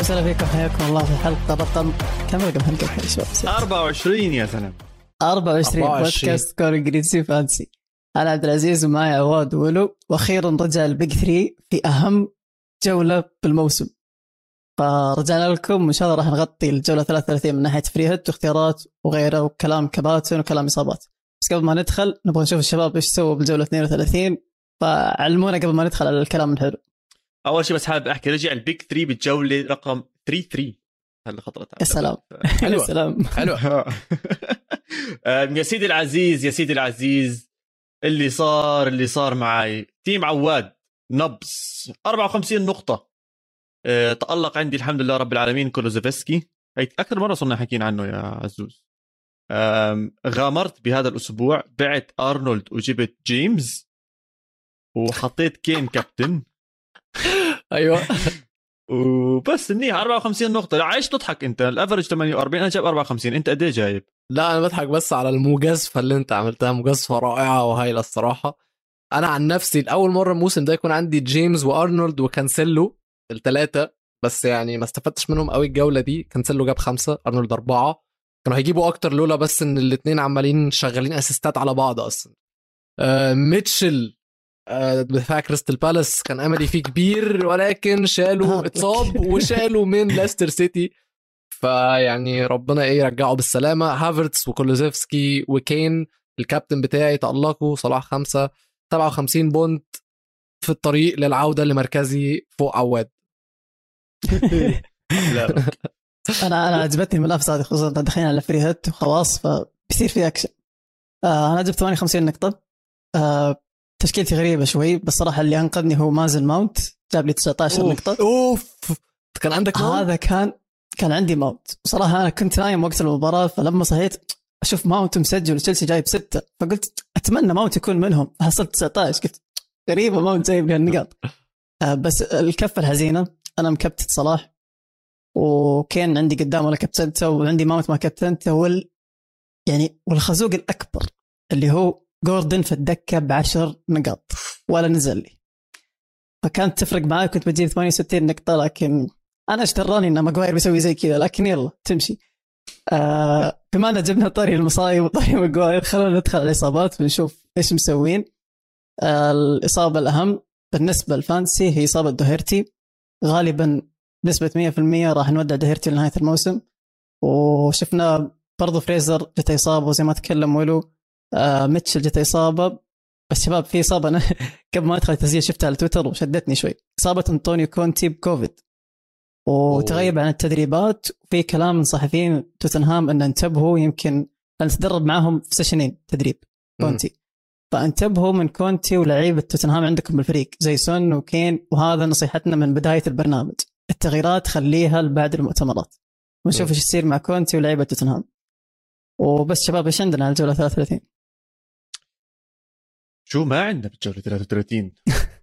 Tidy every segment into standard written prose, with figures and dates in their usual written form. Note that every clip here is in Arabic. وسهلا فيكم، حياكم الله في حلقة بطل كم رقم يا شباب؟ 24 يا سلام، 24 بودكاست كورة إنجليزي فانسي. أنا عبدالعزيز ومعي عواد ولو، وأخيرا رجع البيج 3 في أهم جولة بالموسم، فرجعنا لكم إن شاء الله راح نغطي الجولة 33 من ناحية فري هيت واختيارات وغيره وكلام كباتن وكلام إصابات. بس قبل ما ندخل نبغى نشوف الشباب إيش سووا بالجولة 32، فعلمونا قبل ما ندخل على الكلام الحلو. أول شيء بس حابب أحكي رجع البيج 3 بالجولة رقم 33 هل خطرتها؟ يا سلام يا سلام حلو يا سيدي العزيز، يا سيدي العزيز اللي صار معي تيم عواد نبس 54 نقطة. تألق عندي الحمد لله رب العالمين كولوسيفسكي، هي أكثر مرة صرنا حكين عنه يا عزوز. غامرت بهذا الأسبوع، بعت أرنولد وجبت جيمز وحطيت كين كابتن أيوة وبس منيح 54 نقطة. عايش تضحك أنت، الأفرج 48 أنا جايب 54، أنت قد إيه جايب؟ لا أنا بضحك بس على المجازفة اللي أنت عملتها، مجازفة رائعة وهايلة الصراحة. أنا عن نفسي الأول مرة الموسم ده يكون عندي جيمز وأرنولد وكانسيلو الثلاثة، بس يعني ما استفدتش منهم قوي الجولة دي. كانسيلو جاب 5، أرنولد 4، كانوا هيجيبوا أكتر لولا بس إن الاتنين عمالين شغالين أسيستات على بعض أصلا. ميتشل دفاع كريستال بالاس كان أملي فيه كبير ولكن شالوا اتصاب وشالوا من ليستر سيتي، فيعني ربنا يرجعه بالسلامة. هافرتس وكولوسيفسكي وكين الكابتن بتاعي تألقوا، صلاح 5، 57 بونت في الطريق للعودة لمركزي فوق عواد. أنا عجبتني المنافسة هذه، خصوصا دخلنا على فري هيت وخلاص فبيصير في أكشن. أنا جبت 58 نقطة. تشكيلتي غريبة شوي بس صراحة اللي أنقذني هو مازن ماونت، جاب لي 19 نقطة. أوف كان عندك ماونت؟ هذا كان عندي ماونت. صراحة أنا كنت نايم وقت المباراة، فلما صحيت أشوف ماونت مسجل وتشيلسي جايب 6، فقلت أتمنى ماونت يكون منهم، حصلت 19 قلت غريبة ماونت جايب لي النقاط. بس الكفة الحزينة أنا مكبتت صلاح، وكان عندي قدام ولا كابتنته، وعندي ماونت ما كابتنته، والخازوق الأكبر اللي هو جوردن في الدكة ب10 نقاط ولا نزل لي، فكانت تفرق معي. كنت بجيب 68 نقطة، لكن أنا اشتراني إن ماغواير بيسوي زي كذا، لكن يلا تمشي. بما أن جبنا طاري المصايب وطاري ماغواير، خلونا ندخل على الإصابات ونشوف إيش مسوين. الإصابة الأهم بالنسبة للفانسي هي إصابة دهيرتي، غالبا بنسبة 100% راح نودع دهيرتي لنهاية الموسم. وشفنا برضو فريزر جت إصابة وزي ما تكلم ولو، ميتشل جت إصابة. بس شباب في إصابة أنا قبل ما أدخل التسجيل شفتها على تويتر وشدتني شوي، إصابة أنطونيو كونتي بكوفيد وتغيب عن التدريبات. وفي كلام من صحفيين توتنهام أن انتبهوا يمكن نتدرب معهم في سيشنين تدريب كونتي، فانتبهوا من كونتي ولعيبة توتنهام عندكم بالفريق زي سون وكين. وهذا نصيحتنا من بداية البرنامج، التغييرات خليها لبعد المؤتمرات ونشوف إيش يصير مع كونتي ولعيبة توتنهام. وبس شباب إيش عندنا على الجولة 33؟ شو ما عندنا بالجولة 33؟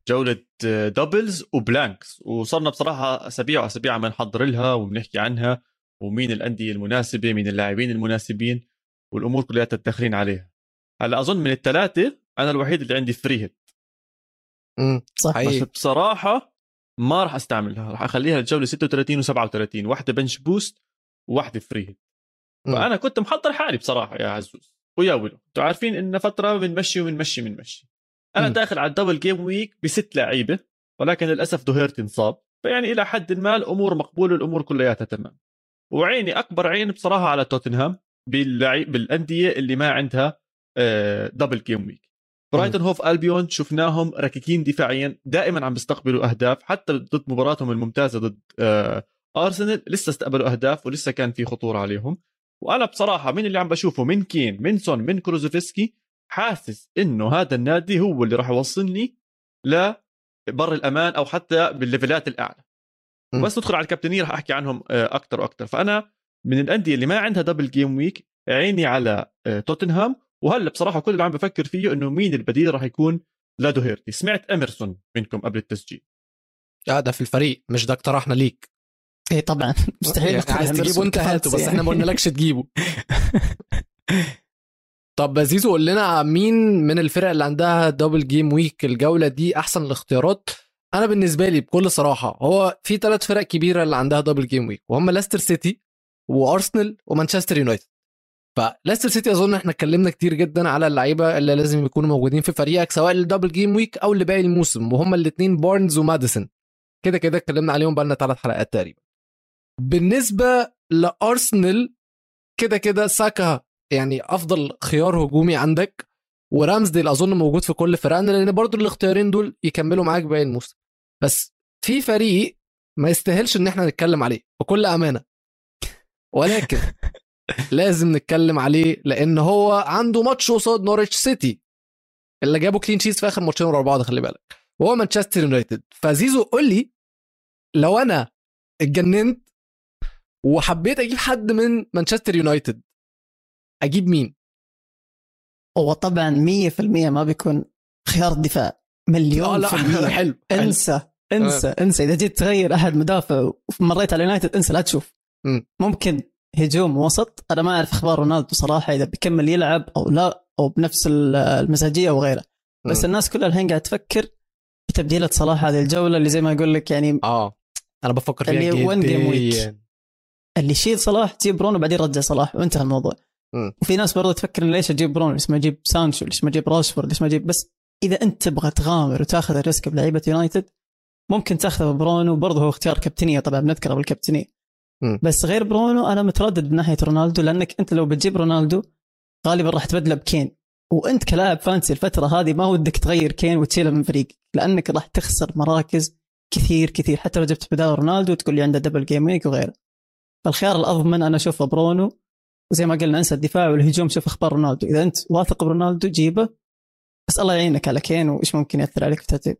جولة دبلز وبلانكس، وصرنا بصراحة أسابيع وأسابيع عم نحضر لها وبنحكي عنها، ومين الأندية المناسبة، مين اللاعبين المناسبين، والأمور كلها تتدخلين عليها. هلا أظن من الثلاثة أنا الوحيد اللي عندي فري هيت، صحيح. بس بصراحة ما راح أستعملها، راح أخليها الجولة 36 و37، واحدة بنش بوست وواحدة فري هيت. فأنا كنت محضر حالي بصراحة يا عزوز ويا ولو، انتوا عارفين إن فترة بنمشي. أنا داخل على الدبل جيم ويك ب6 لعيبة، ولكن للأسف دهيرتي انصاب، فيعني إلى حد ما الأمور مقبولة، الأمور كلياتها تمام. وعيني أكبر عين بصراحة على توتنهام بالأندية اللي ما عندها دبل جيم ويك. برايتون هوف ألبيون شفناهم ركيكين دفاعيا، دائما عم بيستقبلوا أهداف، حتى ضد مباراتهم الممتازة ضد أرسنال لسه استقبلوا أهداف ولسه كان في خطورة عليهم. وأنا بصراحة من اللي عم بشوفه من كين من سون من كروزوفسكي، حاسس إنه هذا النادي هو اللي راح يوصلني لبر الأمان أو حتى بالليفلات الأعلى. وبس ندخل على الكابتنية راح أحكي عنهم أكتر وأكتر. فأنا من الأندية اللي ما عندها دبل جيم ويك عيني على توتنهام. وهلا بصراحة كل اللي عم بفكر فيه إنه مين البديل راح يكون لدهيرتي. سمعت إميرسون منكم قبل التسجيل، هذا في الفريق مش ده اقترحنا ليك؟ ايه طبعا مستحيل يعني عايز تجيبه انت هاته، بس احنا ما قلنالكش تجيبه. طب زيزو قول لنا مين من الفرق اللي عندها دبل جيم ويك الجوله دي احسن الاختيارات. انا بالنسبه لي بكل صراحه هو في ثلاث فرق كبيره اللي عندها دبل جيم ويك، وهم ليستر سيتي وارسنال ومانشستر يونايتد. فليستر سيتي اظن احنا اتكلمنا كتير جدا على اللعيبه اللي لازم يكونوا موجودين في فريقك سواء للدبل جيم ويك او لباقي الموسم، وهم الاثنين بارنز وماديسون، كده كده اتكلمنا عليهم بقالنا 3 حلقات تقريبا. بالنسبه لارسنال كده كده ساكا يعني افضل خيار هجومي عندك، ورامزديل اظن موجود في كل فرقنا، لان برضو الاختيارين دول يكملوا معاك باقي الموسم. بس في فريق ما يستاهلش ان احنا نتكلم عليه بكل امانه، ولكن لازم نتكلم عليه لان هو عنده ماتش قصاد نوريتش سيتي اللي جابوا كلين شيت في اخر ماتشين ورا بعض، خلي بالك، وهو مانشستر يونايتد. فزيزو قول لي لو انا اتجننت وحبيت اجيب حد من مانشستر يونايتد اجيب مين؟ هو طبعا 100% ما بيكون خيار دفاع، مليون في المية. حلو. انسى اذا جيت تغير احد مدافع ومريت على يونايتد انسى، لا تشوف. ممكن هجوم وسط، انا ما اعرف اخبار رونالدو صراحه اذا بيكمل يلعب او لا او بنفس المزاجيه وغيره، بس الناس كلها الحين قاعده تفكر بتبديلات صلاح هذه الجوله اللي زي ما اقول لك يعني انا بفكر فيها جدا، اللي 1 جيم ويك اللي يشيل صلاح تجيب برونو بعدين رجع صلاح وانتهى الموضوع. وفي ناس برضه تفكر ليش اجيب برونو، ليش ما اجيب سانشو، ليش ما اجيب راسفورد، ليش ما اجيب. بس اذا انت تبغى تغامر وتاخذ الريسك بلعيبه يونايتد ممكن تاخذ برونو، برضه هو اختيار كابتنيه طبعا بنذكره بالكابتنيه. بس غير برونو انا متردد من ناحيه رونالدو، لانك انت لو بتجيب رونالدو غالبا راح تبدله بكين، وانت كلاعب فانسي الفتره هذه ما ودك تغير كين وتشيله من فريق لانك راح تخسر مراكز كثير، حتى لو جبت بدال رونالدو تقول لي عنده دبل جيم ويك وغيره. فالخيار الاضمن انا اشوفه برونو، وزي ما قلنا انسى الدفاع والهجوم، شوف اخبار رونالدو. اذا انت واثق برونالدو جيبه، بس الله يعينك على كين وايش ممكن ياثر عليك في ترتيب.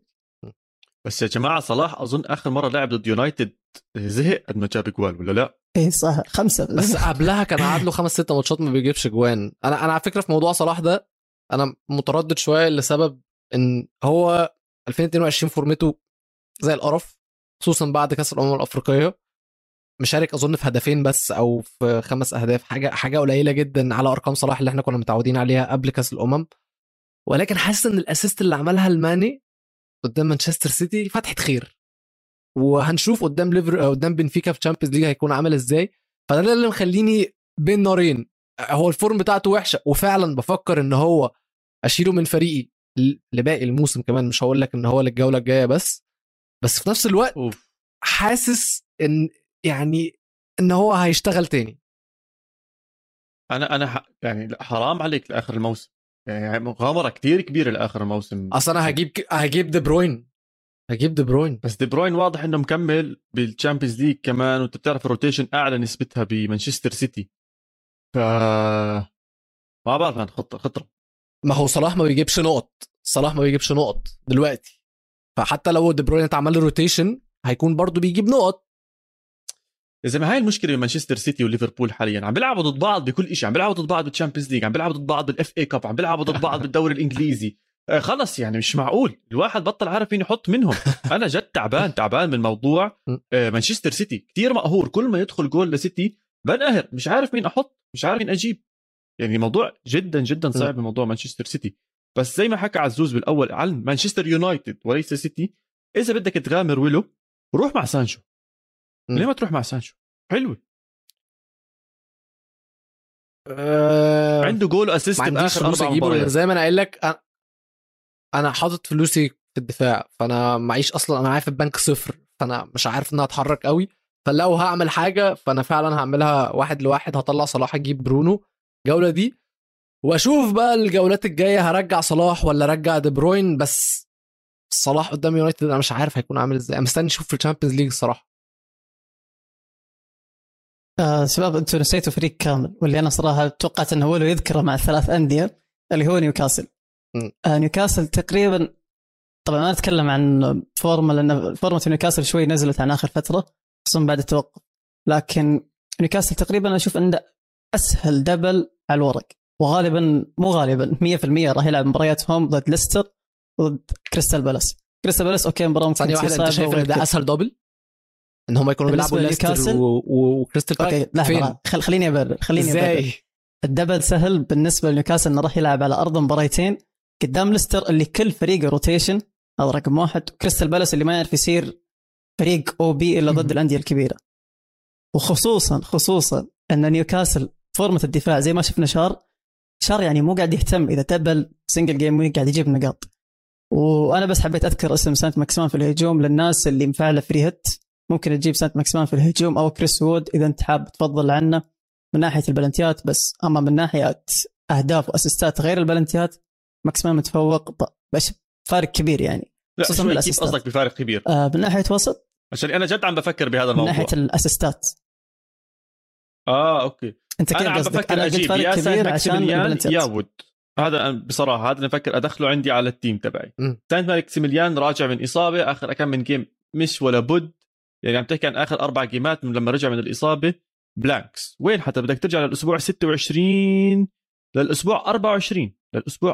بس يا جماعه صلاح اظن اخر مره لعب ضد يونايتد زهق قد ما جاب جوال ولا لا؟ ايه صح 5 بس قبلها كان عاد له 5-6 ماتشات ما بيجيبش جوان. انا على فكره في موضوع صلاح ده انا متردد شويه لسبب ان هو 2022 فورمته زي القرف، خصوصا بعد كاس الامم الافريقيه، مشارك اظن في هدفين بس او في 5 أهداف، حاجه قليله جدا على ارقام صلاح اللي احنا كنا متعودين عليها قبل كاس الامم. ولكن حاسس ان الاسيست اللي عملها الماني قدام مانشستر سيتي فتحه خير، وهنشوف قدام قدام بنفيكا في تشامبيونز ليج هيكون عامل ازاي. فده اللي مخليني بين نارين، هو الفورم بتاعته وحشه وفعلا بفكر ان هو اشيله من فريقي لباقي الموسم كمان، مش هقول لك ان هو للجوله الجايه بس في نفس الوقت حاسس ان يعني ان هو هيشتغل تاني. انا يعني حرام عليك لاخر الموسم، يعني مغامره كتير كبيره لاخر الموسم. اصلا انا هجيب دي بروين، بس دي بروين واضح انه مكمل بالتشامبيونز ليج كمان، وانت بتعرف الروتيشن اعلى نسبتها بمانشستر سيتي، ف ما بعرف عن خطره. ما هو صلاح ما بيجيبش نقط دلوقتي، فحتى لو دي بروين اتعمل له روتيشن هيكون برضو بيجيب نقط. زي ما هاي المشكله مانشستر سيتي وليفربول حاليا عم بيلعبوا ضد بعض بكل شيء، عم بيلعبوا ضد بعض بالتشامبيونز ليج، عم بيلعبوا ضد بعض بالاف اي كاب، عم بيلعبوا ضد بعض بالدوري الانجليزي. خلص يعني مش معقول الواحد بطل عارف مين يحط منهم. انا جد تعبان من موضوع مانشستر سيتي، كتير مقهور، كل ما يدخل جول لسيتي بنقهر، مش عارف مين احط، مش عارف مين اجيب. يعني موضوع جدا جدا صعب بموضوع مانشستر سيتي. بس زي ما حكى عزوز بالاول عن مانشستر يونايتد وليس سيتي، اذا بدك تغامر وله روح مع سانشو. ليه ما تروح مع سانشو؟ حلوة. عنده جول واسيست اخر 4 مباريات. زي ما انا قايل لك انا حاطط فلوسي في الدفاع، فانا معيش اصلا، انا عارف البنك 0، فانا مش عارف ان اتحرك قوي. فلو هعمل حاجه فانا فعلا هعملها 1-1، هطلع صلاح اجيب برونو الجوله دي، واشوف بقى الجولات الجايه هرجع صلاح ولا رجع دي بروين. بس صلاح قدام يونايتد انا مش عارف هيكون عامل ازاي، انا مستني اشوف في الشامبيونز ليج الصراحه. شباب انتوا نسيتوا فريق كامل، واللي انا صراحه توقعت انه هو اللي يذكره مع 3 أندية اللي هو نيوكاسل. نيوكاسل تقريبا، طبعا ما اتكلم عن فورمه لان فورمه نيوكاسل شوي نزلت عن اخر فتره خصوصا بعد التوقف، لكن نيوكاسل تقريبا اشوف عنده اسهل دبل على الورق، وغالبا مو غالبا 100% راح يلعب مبارياتهم ضد ليستر ضد كريستال بالاس. اوكي مباراه ممكن انت شايف ده اسهل دبل ان هم يكونوا بيلعبوا ليستر وكريستال بالاس. خليني ابرر الدبل سهل بالنسبه لنيوكاسل، انه راح يلعب على ارض مباريتين قدام ليستر اللي كل فريق روتيشن هذا رقم واحد. كريستال بالاس اللي ما يعرف يصير فريق أو بي إلا ضد الأندية الكبيرة، وخصوصا أن نيوكاسل فورمة الدفاع زي ما شفنا شار يعني مو قاعد يهتم إذا تبل سنجل جيم وين، قاعد يجيب نقاط. وأنا بس حبيت أذكر اسم سانت ماكسيميليان في الهجوم للناس اللي مفعلة فري هيت، ممكن تجيب سانت ماكسيميليان في الهجوم أو كريس وود إذا أنت حاب تفضل عنه من ناحية البلنتيات، بس أما من ناحية أهداف وأسستات غير البلنتيات ماكسيميليان متفوق بفارق كبير يعني. لا كيف قصدك بفارق كبير؟ من ناحية وسط، عشان أنا جد عم بفكر بهذا الموضوع من ناحية الأسستات. أوكي أنت كيف قصدك؟ أنا أجيب يا سانت ماكسيميليان يا وود، هذا بصراحة هذا نفكر أدخله عندي على التيم تبعي. سانت ماكسيميليان راجع من إصابة آخر أكم من جيم، مش ولا بد يعني عم تحكي عن آخر 4 جيمات من لما رجع من الإصابة بلانكس. وين حتى بدك ترجع للأسبوع 26 للأسبوع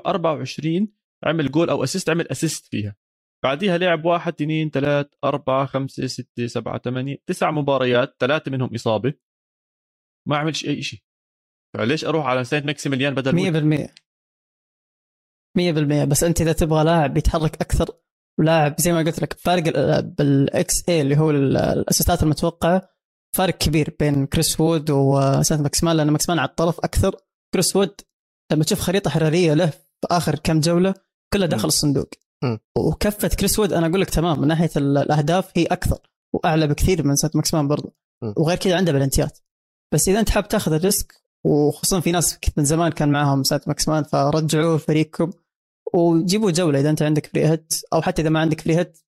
24 عمل جول أو أسيست، عمل أسيست فيها. بعديها لعب 1 2 3 4 5 6 7 8 9 مباريات، 3 منهم إصابة، ما عملش أي شيء. فليش أروح على سانت ماكسيميليان بدل 100%؟ بس أنت إذا تبغى لاعب يتحرك أكثر، لاعب زي ما قلت لك فارق بالإكس إيه اللي هو الأسيستات المتوقعة فارق كبير بين كريس وود وسانت ماكسيميليان، لأن ماكسيميليان على الطرف أكثر. كريس وود لما تشوف خريطة حرارية له في آخر كم جولة كلها داخل الصندوق. وكفة كريس وود أنا أقول لك تمام من ناحية الأهداف هي أكثر وأعلى بكثير من سانت ماكسيميليان برضه، وغير كذا عنده بلنتيات. بس إذا أنت حاب تأخذ الريسك، وخصوصا في ناس من زمان كان معاهم سانت ماكسيميليان، فرجعوا فريقكم وجيبوا جولة إذا أنت عندك فري هيت، أو حتى إذا ما عندك فري هيت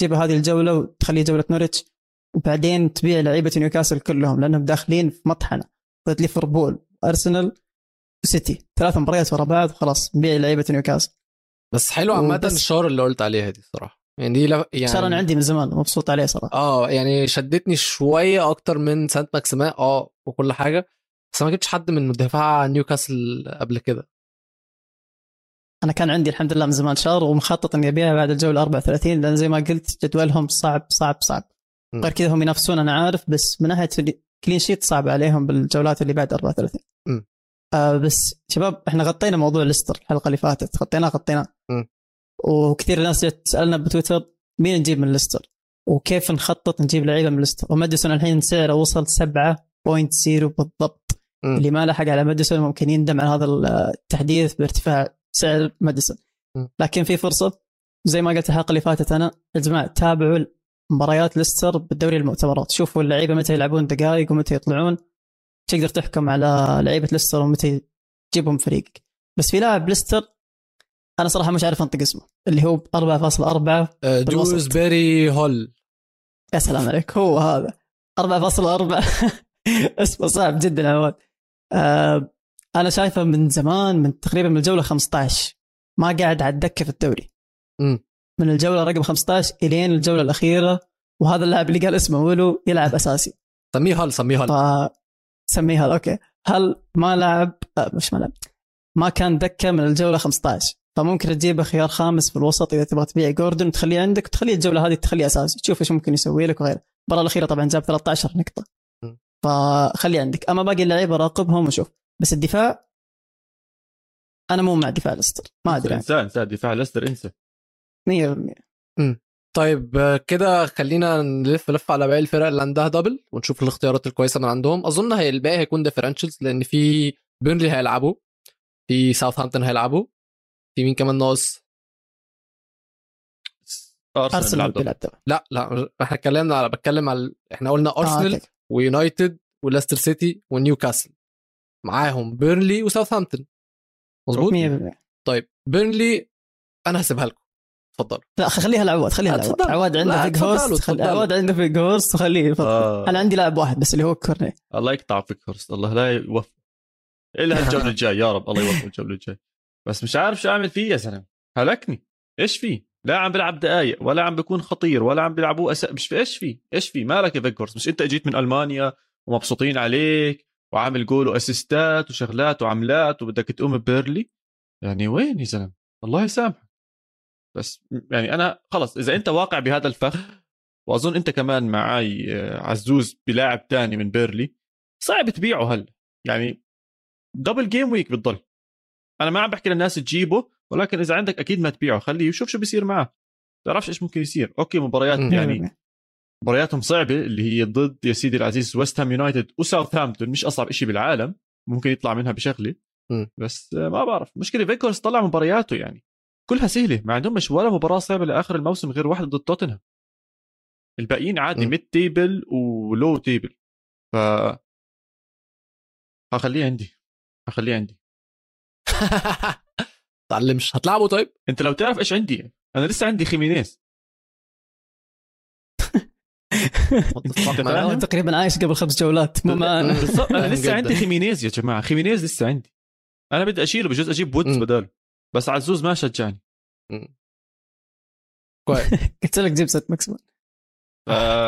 جيبوا هذه الجولة وتخليه جولة نوريتش، وبعدين تبيع لعيبة نيوكاسل كلهم لأنهم داخلين في مطحنة ضد ليفربول أرسنال سيتي، 3 مباريات ورا بعض، خلاص بيع لعيبة نيوكاسل. بس حلو عمدا الشار اللي قلت عليها دي صراحة يعني صار أنا عندي من زمان مبسوط عليه صراحة. يعني شدتني شوية أكتر من سانت ماكسيميليان وكل حاجة، بس ما جبتش حد من مدافع نيوكاسل قبل كده. أنا كان عندي الحمد لله من زمان شهر، ومخطط أن يبيعها بعد الجولة 34، لأن زي ما قلت جدولهم صعب. غير كده هم ينافسون أنا عارف، بس من ناحية كلين شيت صعب عليهم بالجولات اللي بعد 34. بس شباب إحنا غطينا موضوع ليستر الحلقة اللي فاتت، غطينا. وكثير ناس تسألنا بتويتر مين نجيب من ليستر وكيف نخطط نجيب لعيبة من ليستر. وماديسون الحين سعره وصل 7.0 بالضبط. اللي ما لحق على ماديسون ممكن يندم على هذا التحديث بارتفاع سعر ماديسون، لكن في فرصة زي ما قلت الحلقة اللي فاتت. أنا يا جماعة تابعوا مباريات ليستر بالدوري المؤتمرات، شوفوا اللعيبة متى يلعبون دقائق ومتى يطلعون، تقدر تحكم على لعيبة ليستر ومتى تجيبهم فريقك. بس في لاعب ليستر أنا صراحة مش عارف أنطق اسمه، اللي هو 4.4 ديوزبري هول. يا سلام عليك، هو هذا 4.4 اسمه صعب جدا عواد. أنا شايفه من زمان، من تقريبا من الجولة 15 ما قاعد على الدكة في الدوري، من الجولة رقم 15 إلين الجولة الأخيرة، وهذا اللاعب اللي قال اسمه ولو يلعب أساسي. سميه هل أوكي، هل ما لعب ما كان دكة من الجولة 15، فممكن تجيبه خيار خامس في الوسط إذا تبغى تبيع جوردن وتخليه عندك، وتخليه الجولة هذه تخليه أساسي، تشوف إيش ممكن يسوي لك وغيره. المباراة الأخيرة طبعا جاب 13 نقطة، فخليه عندك. أما باقي اللعيبة راقبهم وشوف. بس الدفاع أنا مو مع دفاع ليستر، ما أدري انسى دفاع ليستر، انسى 100%. طيب كده خلينا نلف على باقي الفرق اللي عندها دبل ونشوف الاختيارات الكويسة من عندهم. أظن الباقي هيكون ديفرنشلز، لأن في بيرنلي هيلعبوا، في ساوثهامبتون هيلعبوا، في مين كمان ناقص؟ أرسنال بيلعب. لا احنا اتكلمنا على احنا قلنا أرسنال ويونايتد وليستر سيتي ونيوكاسل، معاهم بيرنلي وساوثهامبتون، مظبوط 100%. طيب بيرنلي أنا هسيبها لكم، تفضل. لا خليها العواد، عواد عنده فيك هورس، عواد عنده فيك هورس وخليه يفضل. أنا عندي لاعب واحد بس اللي هو كورني. الله يقطع فيك هورس، الله لا يوفق إلا الجولة الجاي يا رب، الله يوفق الجولة الجاي. بس مش عارف شو أعمل فيه يا زلمة، هلكني. إيش فيه؟ لا عم بلعب دقايق، ولا عم بكون خطير، ولا عم بيلعبوه مش في إيش فيه؟ مالك يا فيك هورس؟ مش أنت أجيت من ألمانيا ومبسوطين عليك وعامل جول وأسيستات وشغلات وعملات، وبدك تقوم بيرلي؟ يعني وين يا زلمة؟ الله يسامح. بس يعني أنا خلص إذا أنت واقع بهذا الفخ، وأظن أنت كمان معاي عزوز بلاعب تاني من بيرلي، صعب تبيعه هلا. يعني دبل جيم ويك بتضل، أنا ما عم بحكي للناس تجيبه، ولكن إذا عندك أكيد ما تبيعه، خليه يشوف شو بيصير معه. تعرفش ايش ممكن يصير. اوكي مباريات يعني مبارياتهم صعبه اللي هي ضد يا سيدي العزيز ويست هام يونايتد وساوثهامبتون، مش اصعب شيء بالعالم ممكن يطلع منها بشغله. بس ما بعرف مشكله فيك هورس طلع مبارياته يعني كلها سهله، ما عندهم مش ولا مباراه صعبه لاخر الموسم غير واحد ضد توتنهام، الباقيين عادي ميد تيبل ولو تيبل. ف هخليه عندي تعلمش هتلعبه. طيب انت لو تعرف ايش عندي، انا لسه عندي خيمينيز انا تقريبا عايش قبل 5 جولات انا لسه عندي خيمينيز يا جماعه، خيمينيز لسه عندي، انا بدي اشيله بجوز اجيب وودز بداله، بس عزوز ما شجعني كويس. قلت لك جيب سانت ماكسيميليان.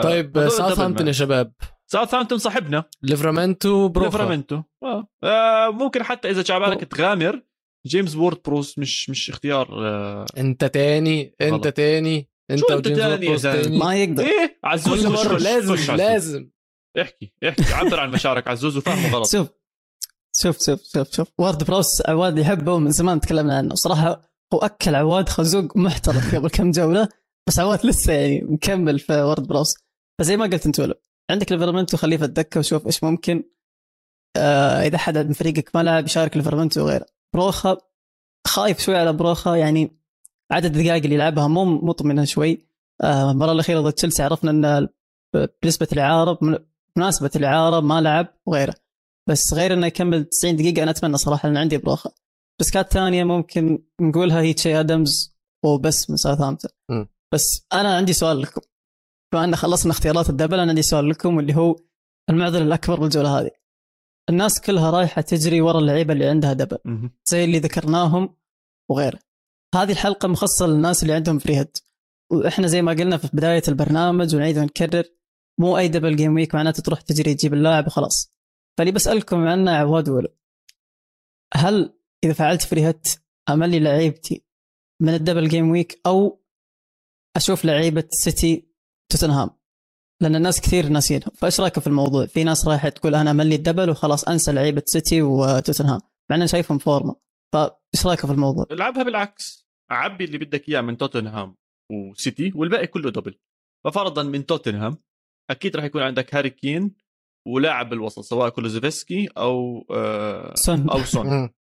طيب ساوثهامبتون يا شباب، ساوثهامبتون صاحبنا، ليفرامنتو بروخا، ليفرامنتو ممكن حتى اذا شعبانك تغامر جيمز وارد براوس، مش اختيار. انت تاني ما يقدر ايه عزوز كل مره لازم احكي عبر عن مشاعرك عزوز وفهمه غلط. شوف وارد براوس عواد يحبه من زمان، تكلمنا عنه صراحه، واكل عواد خزوق محترف قبل كم جوله، بس عواد لسه يعني مكمل في وارد براوس. فزي ما قلت انت ولو عندك ليفرامنتو خليه في الدكه وشوف ايش ممكن. اذا حدا من فريقك ما لعب يشارك ليفرامنتو وغيره. بروخا خايف شوي على بروخا، يعني عدد الدقائق اللي يلعبها مو مطمئنه شوي. المباراه الاخيره ضد تشيلسي عرفنا ان بنسبه الاعاره مناسبه الاعاره ما لعب وغيره، بس غير انه يكمل 90 دقيقه انا اتمنى صراحه، لان عندي بروخا. ريسكات ثانيه ممكن نقولها هي تشي آدمز وبس من ساوثهامبتون. بس انا عندي سؤال لكم، بما ان خلصنا اختيارات الدبل انا عندي سؤال لكم، اللي هو المعضله الاكبر بالجوله هذه. الناس كلها رايحه تجري ورا اللعيبه اللي عندها دبل زي اللي ذكرناهم وغيره. هذه الحلقه مخصصه للناس اللي عندهم فري هيد، واحنا زي ما قلنا في بدايه البرنامج ونعيد ونكرر، مو اي دبل جيم ويك معناته تروح تجري تجيب اللاعب وخلاص. فاللي بسالكم عنه عواد ولو، هل اذا فعلت فري هيد املي لعيبتي من الدبل جيم ويك او اشوف لعيبه سيتي توتنهام؟ لأن الناس كثير ناسينهم، فايش رايك في الموضوع؟ في ناس رايحة تقول أنا ملي الدبل وخلاص أنسى لعيبة سيتي وتوتنهام، مع أننا شايفهم فورمة، فايش رايك في الموضوع؟ العبها بالعكس، عبي اللي بدك إياه من توتنهام وسيتي والباقي كله دبل. ففرضا من توتنهام أكيد راح يكون عندك هاري كين ولاعب الوسط سواء كولوسيفسكي أو سون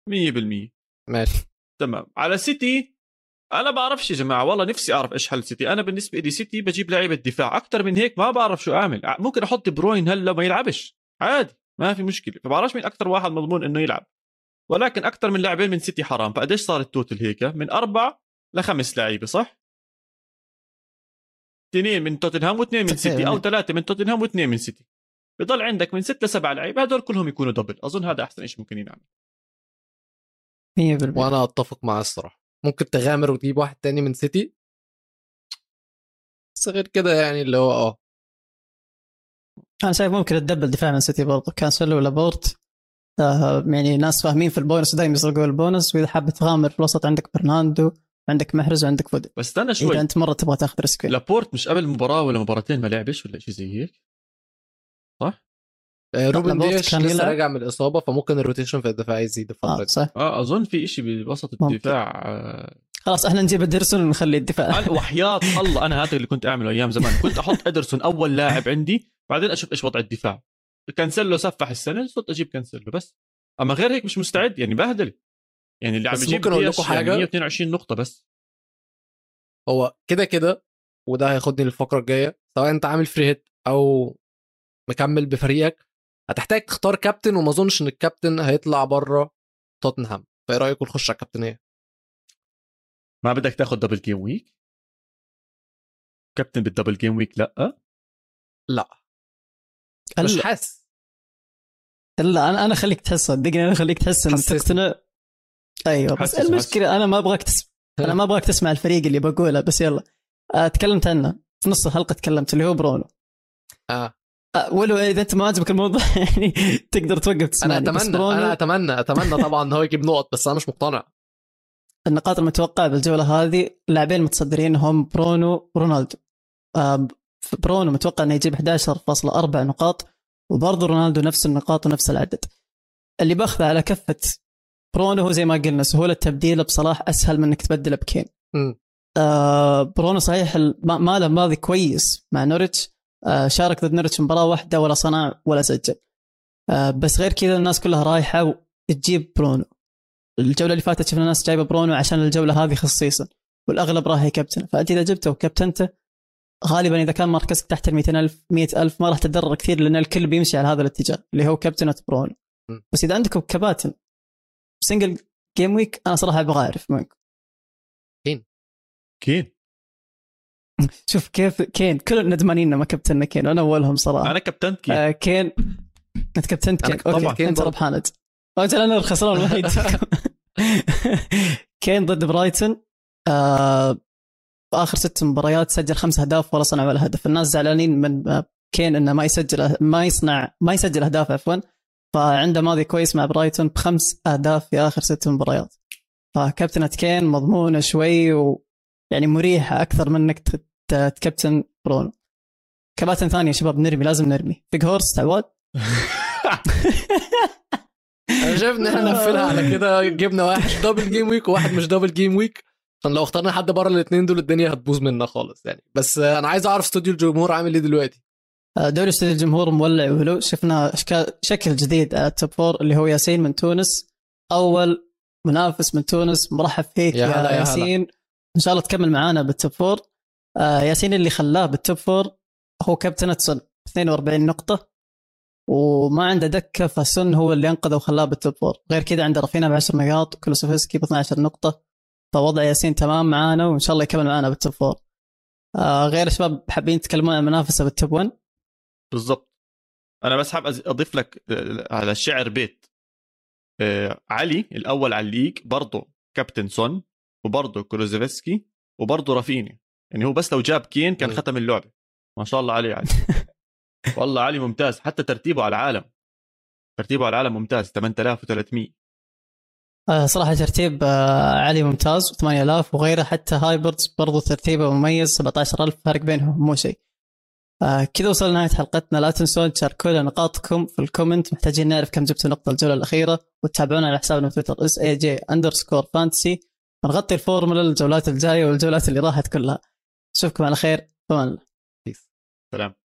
100%. ماشي تمام. على سيتي انا بعرفش يا جماعه، والله نفسي اعرف ايش حل سيتي. انا بالنسبه لي سيتي بجيب لعيبه دفاع، اكتر من هيك ما بعرف شو اعمل. ممكن احط دي بروين هلا ما يلعبش عادي ما في مشكله، فبعرفش مين اكتر واحد مضمون انه يلعب، ولكن اكتر من لاعبين من سيتي حرام. فقديش صار التوتل هيك؟ من 4 ل5 لعيبه صح، 2 من توتنهام و2 من سيتي، او 3 من توتنهام و2 من سيتي، بضل عندك من 6 ل7 لعيبه، هذول كلهم يكونوا دبل. اظن هذا احسن شيء ممكن ينعمل 100%. وانا اتفق مع الصراحه. ممكن تغامر وتجيب واحد تاني من سيتي صغير كده، يعني اللي هو انا شايف ممكن تدبل دفاع من سيتي برضه، كانسيلو ولا بورت، يعني ناس فاهمين في البونس دايما يسرقوا البونس. واذا حابب تغامر في الوسط عندك برناردو، عندك محرز، وعندك فودي. بس استنى شوي، اذا انت مره تبغى تاخذ ريسك. لابورت مش قبل مباراه ولا مباراتين ما لعبش ولا شيء زي هيك صح؟ روبن ديش لسه راجع من الإصابة، فممكن الروتيشن في الدفاع يزيد الفترة دي. أظن في إشي بوسط الدفاع. خلاص احنا نجيب إدرسون ونخلي الدفاع. وحياة الله أنا هذا اللي كنت أعمله أيام زمان، كنت أحط إدرسون أول لاعب عندي، بعدين أشوف إيش وضع الدفاع. كانسيلو سفح السنة، صرت أجيب كانسيلو بس، أما غير هيك مش مستعد يعني، بهدل يعني اللي عم يجيب 122 نقطة بس. هو كده وده هياخدني للفقرة الجاية. سواء أنت عامل فري هيت أو مكمل بفريقك، هتحتاج تختار كابتن، وما اظنش ان الكابتن هيطلع بره توتنهام. فايه رايك نخش على الكابتنيه؟ ما بدك تاخد دبل جيم ويك كابتن بالدبل جيم ويك؟ لا مش حاسس. لا انا خليك تحس، صدقني انا خليك تحس ان تقتنع. ايوه بس المشكله حسن. انا ما ابغاك تسمع الفريق اللي بقوله، بس يلا اتكلمت عنه في نص الحلقه، تكلمت اللي هو برونو. ولو اذا انت ما عجبك الموضوع يعني تقدر توقف تسمعني. انا اتمنى طبعا هو يجيب نقط، بس انا مش مقتنع. النقاط المتوقعه بالجوله هذه، اللاعبين المتصدرين هم برونو ورونالدو. برونو متوقع انه يجيب 11.4 نقاط، وبرضه رونالدو نفس النقاط ونفس العدد. اللي باخذه على كفه برونو هو زي ما قلنا سهوله تبديله بصلاح، اسهل من انك تبدله بكين. برونو صحيح ما له ماضي كويس مع نوريتش، شارك ضد نوريتش مباراة واحدة ولا صنع ولا سجل، بس غير كذا الناس كلها رايحة وتجيب برونو. الجولة اللي فاتت شفنا ناس جايبة برونو عشان الجولة هذه خصيصا، والأغلب راح يكابتن. فأنت إذا جبته وكابتنته غالبا إذا كان مركزك تحت ال200,000 ما راح تضرر كثير، لأن الكل بيمشي على هذا الاتجاه اللي هو كابتنة برونو. بس إذا عندكم كباتن سنجل جيم ويك، أنا صراحة أبغى أعرف منكم كين. شوف كيف كين، كلنا ندمانين ما كابتننا كين، أنا أولهم صراحة. أنا كابتنت كين. كين أنت كابتنت كين. طبعا كين ضرب حالد. أجل أنا الخسران الوحيد. كين ضد برايتون، آخر 6 مباريات سجل 5 أهداف ولا صنع ولا هدف. الناس زعلانين من كين إنه ما يسجل أهداف عفوا، فعنده ماضي كويس مع برايتون ب5 أهداف في آخر 6 مباريات. فكابتنة كين مضمونة شوي يعني مريحة أكثر من إنك تكابتن برونو. كباتن ثانية شباب نرمي، لازم نرمي فيك هورس عواد. شفنا احنا نفلها على كده، جبنا واحد دبل جيم ويك وواحد مش دبل جيم ويك، عشان لو اخترنا حد بره الاثنين دول الدنيا هتبوظ منا خالص يعني. بس أنا عايز أعرف استوديو الجمهور عامل إيه دلوقتي. دوري استوديو الجمهور مولع وهلو، شفنا شكل جديد على التوب فور اللي هو ياسين من تونس، أول منافس من تونس. مرحب فيك يا ياسين، إن شاء الله تكمل معانا بالتوب فور. ياسين اللي خلاه بالتوب فور هو كابتن سون 42 نقطة وما عنده دكة، فسون هو اللي أنقذه وخلاه بالتوب فور. غير كذا عنده رافيني ب10 نقاط وكولوسيفسكي ب12 نقطة، فوضع ياسين تمام معانا وإن شاء الله يكمل معانا بالتوب فور. غير شباب حابين تكلمون عن منافسة بالتوب 1 بالضبط. أنا بس حاب أضيف لك على الشعر بيت علي الأول على الليج برضو كابتن سون وبرضه كولوزيفسكي وبرضه رافيني، يعني هو بس لو جاب كين كان ختم اللعبة. ما شاء الله عليه علي. والله علي ممتاز، حتى ترتيبه على العالم ممتاز 8300. صراحة ترتيب علي ممتاز، و8000 وغيره. حتى هايبردز برضه ترتيبه مميز 17,000، فرق بينهم مو شيء. كذا وصلنا نهاية حلقتنا. لا تنسون تشاركونا نقاطكم في الكومنت، محتاجين نعرف كم جبتوا نقطة الجولة الأخيرة، وتتابعونا على حسابنا في تويتر SAJ_fantasy. بنغطي الفورمولا الجولات الجاية والجولات اللي راحت كلها. نشوفكم على خير، تمام. سلام.